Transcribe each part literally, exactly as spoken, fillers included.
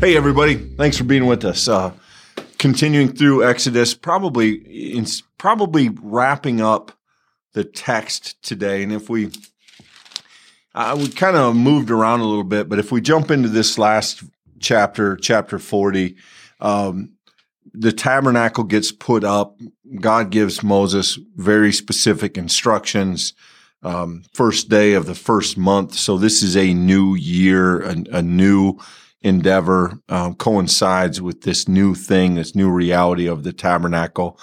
Hey, everybody. Thanks for being with us. Uh, continuing through Exodus, probably in, probably wrapping up the text today. And if we, uh, we kind of moved around a little bit, but if we jump into this last chapter, chapter forty, um, the tabernacle gets put up. God gives Moses very specific instructions. Um, first day of the first month. So this is a new year, a, a new endeavor, um, coincides with this new thing, this new reality of the tabernacle.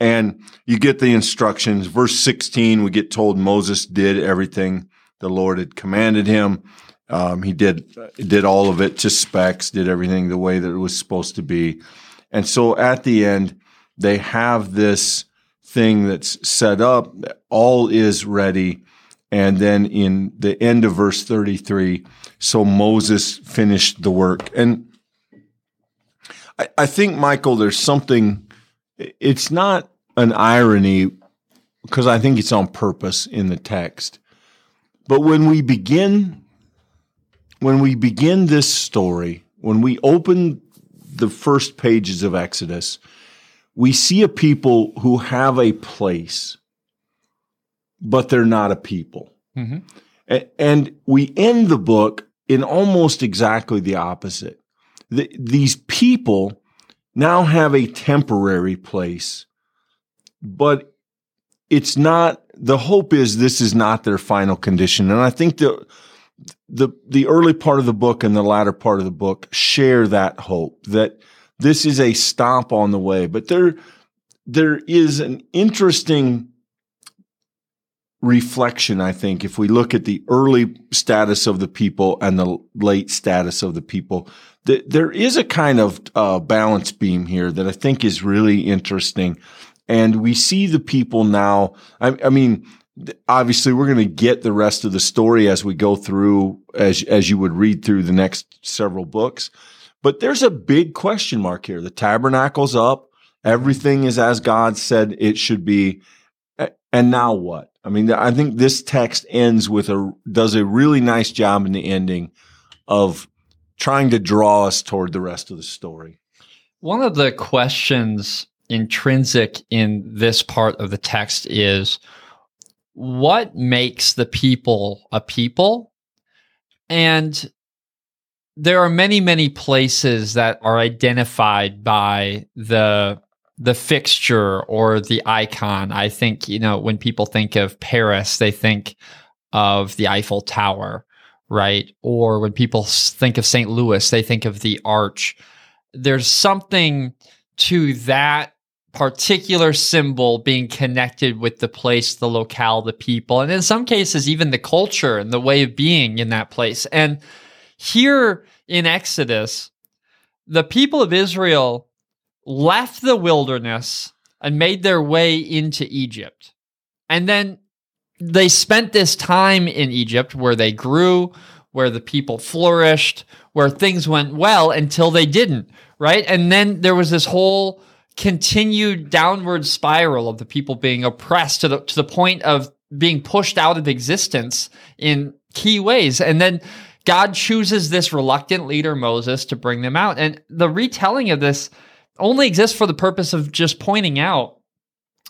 And you get the instructions. Verse sixteen, we get told Moses did everything the Lord had commanded him. Um, he did did all of it to specs, did everything the way that it was supposed to be. And so at the end, they have this thing that's set up, all is ready. And then in the end of verse thirty-three, so Moses finished the work. And I, I think, Michael, there's something, it's not an irony, because I think it's on purpose in the text. But when we begin, when we begin this story, when we open the first pages of Exodus, we see a people who have a place, but they're not a people. Mm-hmm. A- and we end the book in almost exactly the opposite. The- these people now have a temporary place, but it's not, the hope is this is not their final condition. And I think the the, the early part of the book and the latter part of the book share that hope, that this is a stop on the way. But there, there is an interesting reflection, I think, if we look at the early status of the people and the late status of the people, that there is a kind of uh, balance beam here that I think is really interesting. And we see the people now, I, I mean, obviously, we're going to get the rest of the story as we go through, as as you would read through the next several books. But there's a big question mark here. The tabernacle's up. Everything is as God said it should be. And now what? I mean, I think this text ends with a, does a really nice job in the ending of trying to draw us toward the rest of the story. One of the questions intrinsic in this part of the text is, what makes the people a people? And there are many, many places that are identified by the the fixture or the icon. I think, you know, when people think of Paris, they think of the Eiffel Tower, right? Or when people think of Saint Louis, they think of the arch. There's something to that particular symbol being connected with the place, the locale, the people, and in some cases, even the culture and the way of being in that place. And here in Exodus, the people of Israel left the wilderness and made their way into Egypt. And then they spent this time in Egypt where they grew, where the people flourished, where things went well until they didn't, right? And then there was this whole continued downward spiral of the people being oppressed to the, to the point of being pushed out of existence in key ways. And then God chooses this reluctant leader, Moses, to bring them out. And the retelling of this only exists for the purpose of just pointing out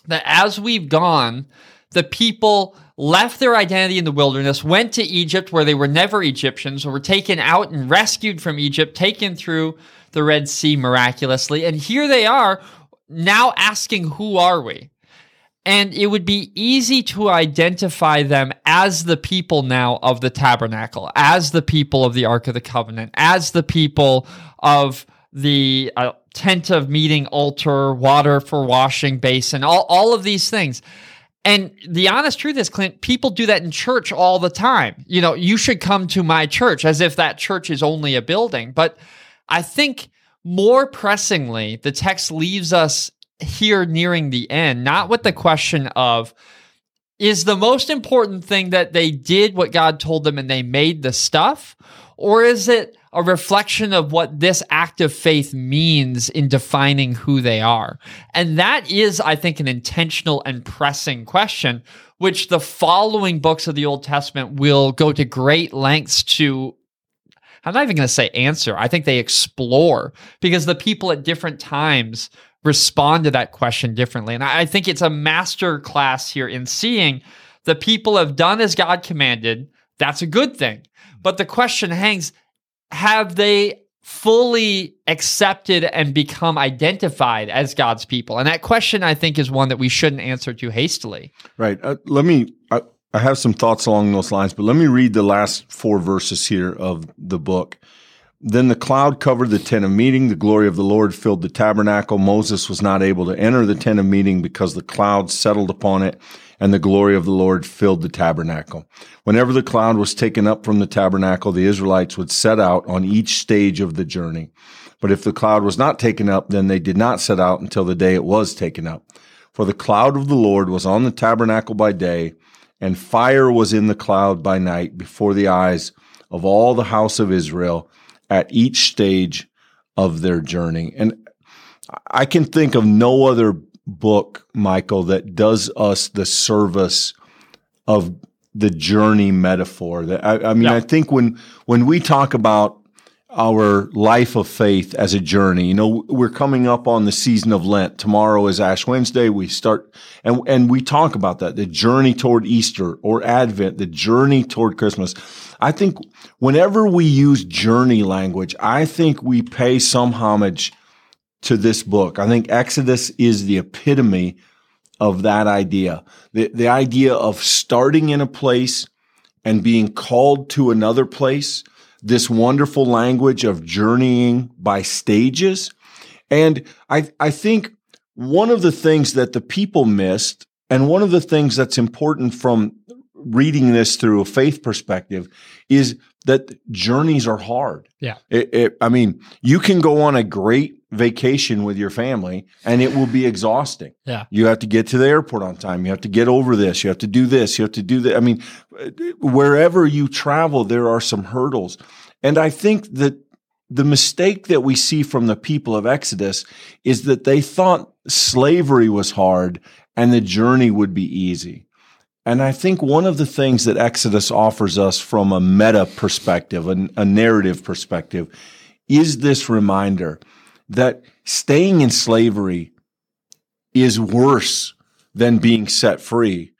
that as we've gone, the people left their identity in the wilderness, went to Egypt where they were never Egyptians, or were taken out and rescued from Egypt, taken through the Red Sea miraculously. And here they are now asking, who are we? And it would be easy to identify them as the people now of the tabernacle, as the people of the Ark of the Covenant, as the people of the uh, tent of meeting, altar, water for washing basin, all, all of these things. And the honest truth is, Clint, people do that in church all the time. You know, you should come to my church, as if that church is only a building. But I think more pressingly, the text leaves us here nearing the end, not with the question of, is the most important thing that they did what God told them and they made the stuff? Or is it a reflection of what this act of faith means in defining who they are? And that is, I think, an intentional and pressing question, which the following books of the Old Testament will go to great lengths to I'm not even going to say answer. I think they explore, because the people at different times respond to that question differently. And I think it's a master class here in seeing the people have done as God commanded. That's a good thing. But the question hangs, have they fully accepted and become identified as God's people? And that question, I think, is one that we shouldn't answer too hastily. Right. Uh, let me, I, I have some thoughts along those lines, but let me read the last four verses here of the book. Then the cloud covered the tent of meeting. The glory of the Lord filled the tabernacle. Moses was not able to enter the tent of meeting because the cloud settled upon it, and the glory of the Lord filled the tabernacle. Whenever the cloud was taken up from the tabernacle, the Israelites would set out on each stage of the journey. But if the cloud was not taken up, then they did not set out until the day it was taken up. For the cloud of the Lord was on the tabernacle by day, and fire was in the cloud by night before the eyes of all the house of Israel at each stage of their journey. And I can think of no other book, Michael, that does us the service of the journey metaphor. That I, I mean, yeah. I think when when we talk about our life of faith as a journey, you know, we're coming up on the season of Lent. Tomorrow is Ash Wednesday. We start, and and we talk about that, the journey toward Easter or Advent, the journey toward Christmas. I think whenever we use journey language, I think we pay some homage to this book. I think Exodus is the epitome of that idea. The, the idea of starting in a place and being called to another place, this wonderful language of journeying by stages. And I, I think one of the things that the people missed, and one of the things that's important from reading this through a faith perspective, is that journeys are hard. Yeah. It, it, I mean, you can go on a great vacation with your family and it will be exhausting. Yeah. You have to get to the airport on time. You have to get over this. You have to do this. You have to do that. I mean, wherever you travel, there are some hurdles. And I think that the mistake that we see from the people of Exodus is that they thought slavery was hard and the journey would be easy. And I think one of the things that Exodus offers us from a meta perspective, a, a narrative perspective, is this reminder that staying in slavery is worse than being set free,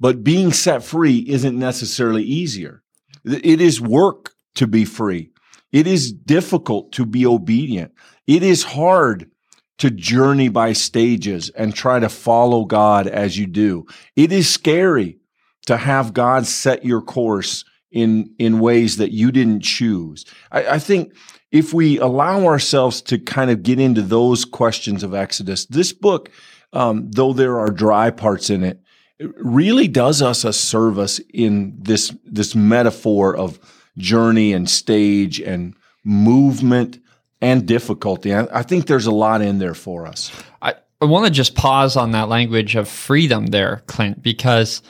but being set free isn't necessarily easier. It is work to be free. It is difficult to be obedient. It is hard to journey by stages and try to follow God as you do. It is scary to have God set your course in, in ways that you didn't choose. I, I think if we allow ourselves to kind of get into those questions of Exodus, this book, um, though there are dry parts in it, it really does us a service in this, this metaphor of journey and stage and movement and difficulty. I, I think there's a lot in there for us. I, I want to just pause on that language of freedom there, Clint, because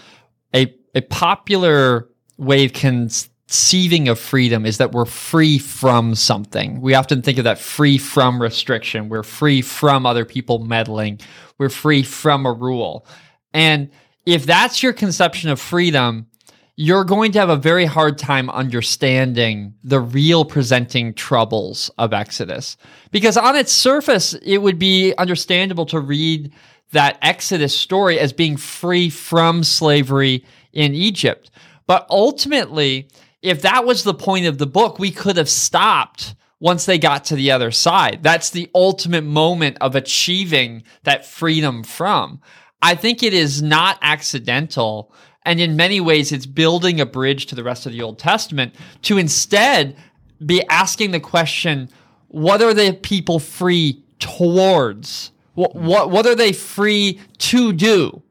a a popular way of conceiving of freedom is that we're free from something. We often think of that free from restriction. We're free from other people meddling. We're free from a rule. And if that's your conception of freedom, you're going to have a very hard time understanding the real presenting troubles of Exodus. Because on its surface, it would be understandable to read that Exodus story as being free from slavery in Egypt. But ultimately, if that was the point of the book, we could have stopped once they got to the other side. That's the ultimate moment of achieving that freedom from. I think it is not accidental, and in many ways, it's building a bridge to the rest of the Old Testament, to instead be asking the question, what are the people free towards? What, what, what are they free to do?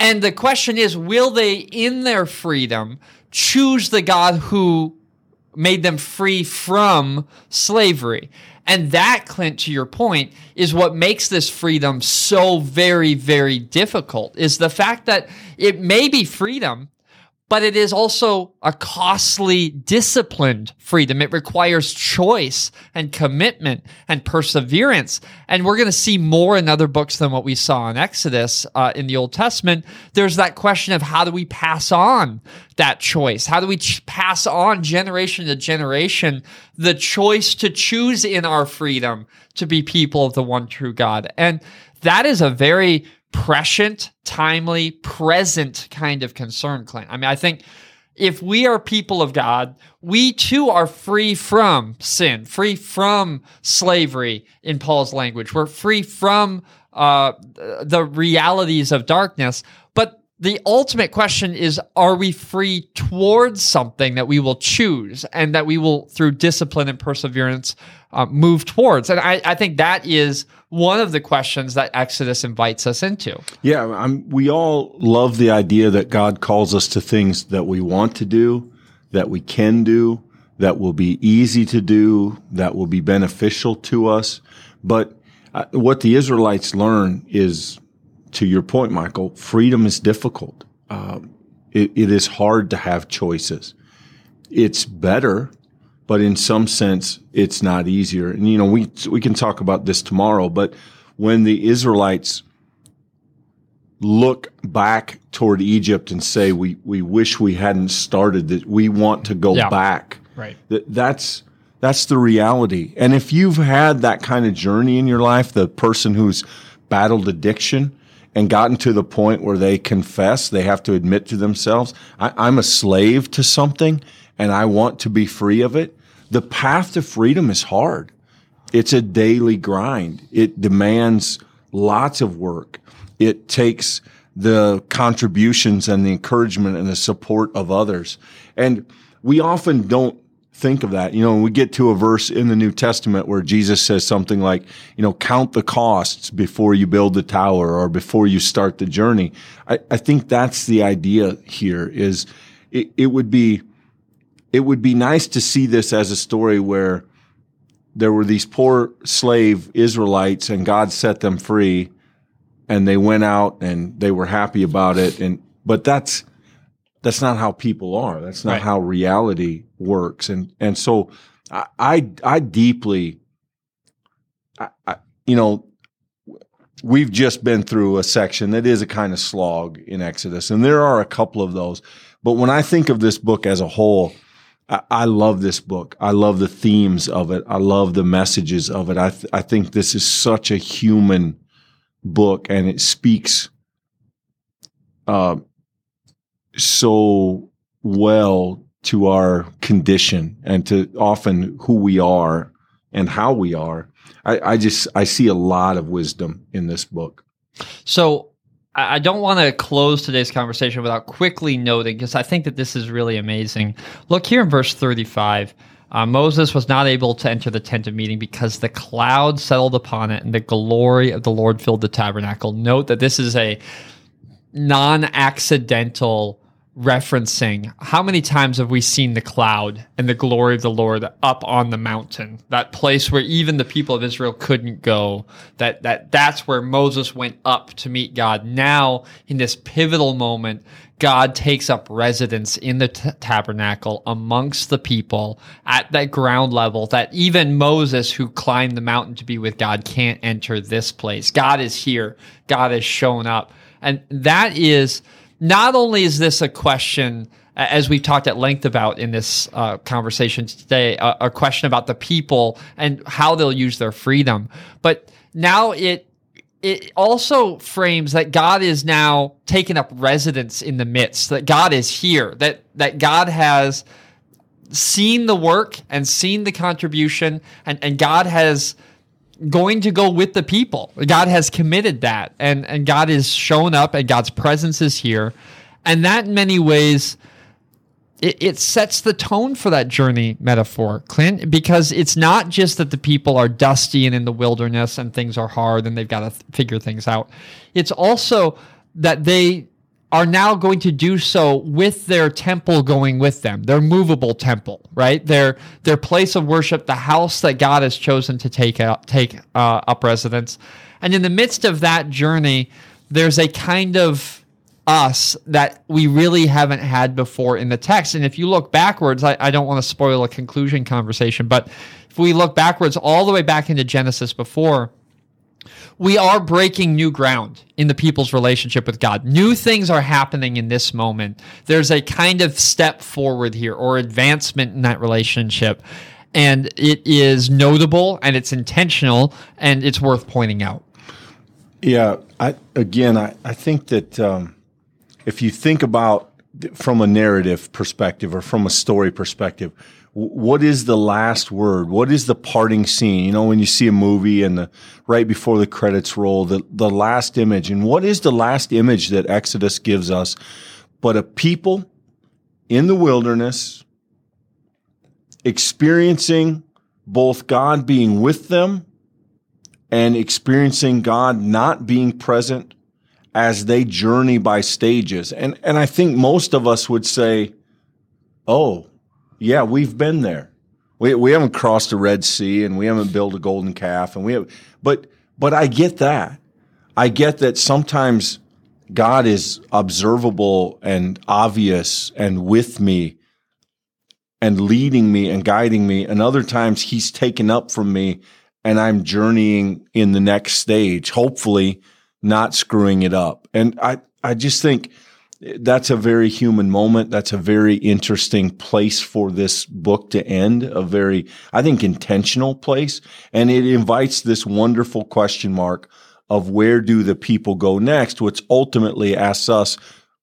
And the question is, will they, in their freedom, choose the God who made them free from slavery? And that, Clint, to your point, is what makes this freedom so very, very difficult, is the fact that it may be freedom, but it is also a costly, disciplined freedom. It requires choice and commitment and perseverance. And we're going to see more in other books than what we saw in Exodus uh, in the Old Testament. There's that question of how do we pass on that choice? How do we ch- pass on generation to generation the choice to choose in our freedom to be people of the one true God? And that is a very prescient, timely, present kind of concern, Clint. I mean, I think if we are people of God, we too are free from sin, free from slavery in Paul's language. We're free from uh, the realities of darkness. But the ultimate question is, are we free towards something that we will choose and that we will, through discipline and perseverance, Uh, move towards? And I, I think that is one of the questions that Exodus invites us into. Yeah, I'm, we all love the idea that God calls us to things that we want to do, that we can do, that will be easy to do, that will be beneficial to us. But uh, what the Israelites learn is, to your point, Michael, freedom is difficult. Uh, it, it is hard to have choices. It's better, but in some sense, it's not easier. And, you know, we we can talk about this tomorrow, but when the Israelites look back toward Egypt and say, we, we wish we hadn't started this, we want to go yeah. back, right. Th- that's that's the reality. And if you've had that kind of journey in your life, the person who's battled addiction and gotten to the point where they confess, they have to admit to themselves, I, I'm a slave to something, and I want to be free of it. The path to freedom is hard. It's a daily grind. It demands lots of work. It takes the contributions and the encouragement and the support of others. And we often don't think of that. You know, when we get to a verse in the New Testament where Jesus says something like, you know, count the costs before you build the tower or before you start the journey. I, I think that's the idea here is it, it would be It would be nice to see this as a story where there were these poor slave Israelites and God set them free and they went out and they were happy about it. And but that's that's not how people are. That's not right. How reality works. And and so I I, I deeply I, I, you know, we've just been through a section that is a kind of slog in Exodus, and there are a couple of those. But when I think of this book as a whole, I love this book. I love the themes of it. I love the messages of it. I th- I think this is such a human book, and it speaks uh, so well to our condition and to often who we are and how we are. I, I just I see a lot of wisdom in this book. So I don't want to close today's conversation without quickly noting, because I think that this is really amazing. Look here in verse thirty-five. Uh, Moses was not able to enter the tent of meeting because the cloud settled upon it and the glory of the Lord filled the tabernacle. Note that this is a non-accidental referencing. How many times have we seen the cloud and the glory of the Lord up on the mountain, that place where even the people of Israel couldn't go, that that that's where Moses went up to meet God? Now, in this pivotal moment, God takes up residence in the t- tabernacle amongst the people at that ground level that even Moses, who climbed the mountain to be with God, can't enter this place. God is here. God has shown up. And that is... Not only is this a question, as we've talked at length about in this uh, conversation today, a, a question about the people and how they'll use their freedom, but now it it also frames that God is now taking up residence in the midst, that God is here, that that God has seen the work and seen the contribution, and, and God has... going to go with the people. God has committed that, and, and God is shown up, and God's presence is here. And that, in many ways, it, it sets the tone for that journey metaphor, Clint, because it's not just that the people are dusty and in the wilderness and things are hard and they've got to th- figure things out. It's also that they are now going to do so with their temple going with them, their movable temple, right? Their their place of worship, the house that God has chosen to take out, take uh, up residence. And in the midst of that journey, there's a kind of us that we really haven't had before in the text. And if you look backwards, I, I don't want to spoil a conclusion conversation, but if we look backwards all the way back into Genesis before, we are breaking new ground in the people's relationship with God. New things are happening in this moment. There's a kind of step forward here or advancement in that relationship. And it is notable and it's intentional and it's worth pointing out. Yeah. I, again, I, I think that um, if you think about from a narrative perspective or from a story perspective, what is the last word? What is the parting scene? You know, when you see a movie and the, right before the credits roll, the, the last image. And what is the last image that Exodus gives us? But a people in the wilderness experiencing both God being with them and experiencing God not being present as they journey by stages. And, and I think most of us would say, oh, yeah, we've been there. We we haven't crossed the Red Sea and we haven't built a golden calf and we have but but I get that. I get that sometimes God is observable and obvious and with me and leading me and guiding me, and other times he's taken up from me and I'm journeying in the next stage, hopefully not screwing it up. And I, I just think that's a very human moment. That's a very interesting place for this book to end, a very, I think, intentional place. And it invites this wonderful question mark of where do the people go next, which ultimately asks us,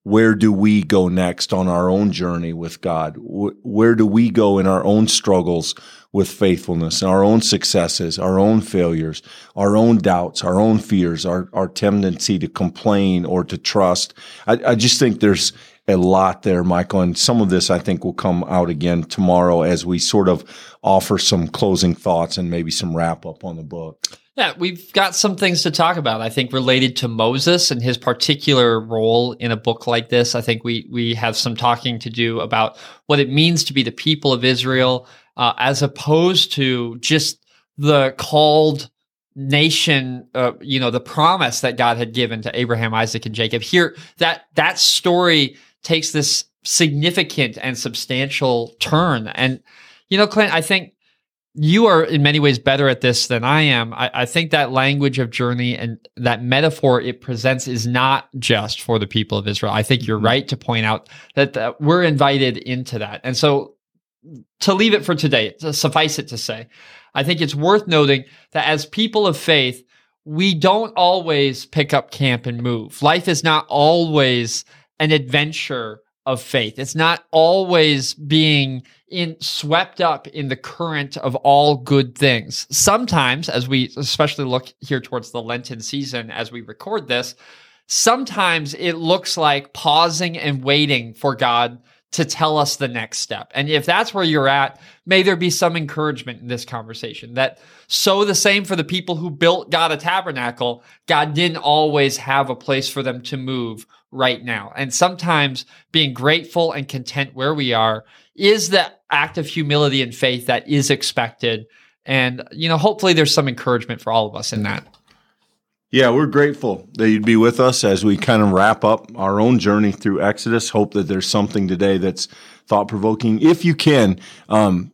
where do we go next on our own journey with God? Where do we go in our own struggles with faithfulness, our own successes, our own failures, our own doubts, our own fears, our, our tendency to complain or to trust? I, I just think there's a lot there, Michael, and some of this I think will come out again tomorrow as we sort of offer some closing thoughts and maybe some wrap up on the book. Yeah, we've got some things to talk about, I think, related to Moses and his particular role in a book like this. I think we we have some talking to do about what it means to be the people of Israel uh, as opposed to just the called nation, uh, you know, the promise that God had given to Abraham, Isaac, and Jacob. Here, that that story takes this significant and substantial turn. And, you know, Clint, I think you are in many ways better at this than I am. I, I think that language of journey and that metaphor it presents is not just for the people of Israel. I think you're right to point out that, that we're invited into that. And so to leave it for today, to suffice it to say, I think it's worth noting that as people of faith, we don't always pick up camp and move. Life is not always an adventure of faith. It's not always being in swept up in the current of all good things. Sometimes, as we especially look here towards the Lenten season as we record this, sometimes it looks like pausing and waiting for God to tell us the next step. And if that's where you're at, may there be some encouragement in this conversation that so the same for the people who built God a tabernacle, God didn't always have a place for them to move right now. And sometimes being grateful and content where we are is the act of humility and faith that is expected. And, you know, hopefully there's some encouragement for all of us in that. Yeah, we're grateful that you'd be with us as we kind of wrap up our own journey through Exodus. Hope that there's something today that's thought-provoking. If you can, um,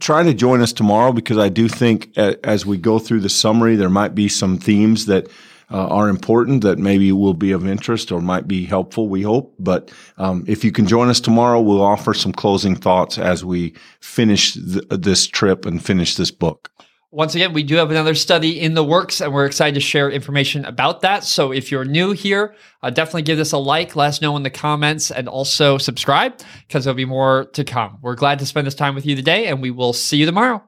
try to join us tomorrow, because I do think as we go through the summary, there might be some themes that uh, are important that maybe will be of interest or might be helpful, we hope. But um, if you can join us tomorrow, we'll offer some closing thoughts as we finish th- this trip and finish this book. Once again, we do have another study in the works, and we're excited to share information about that. So if you're new here, uh, definitely give this a like, let us know in the comments, and also subscribe, because there'll be more to come. We're glad to spend this time with you today, and we will see you tomorrow.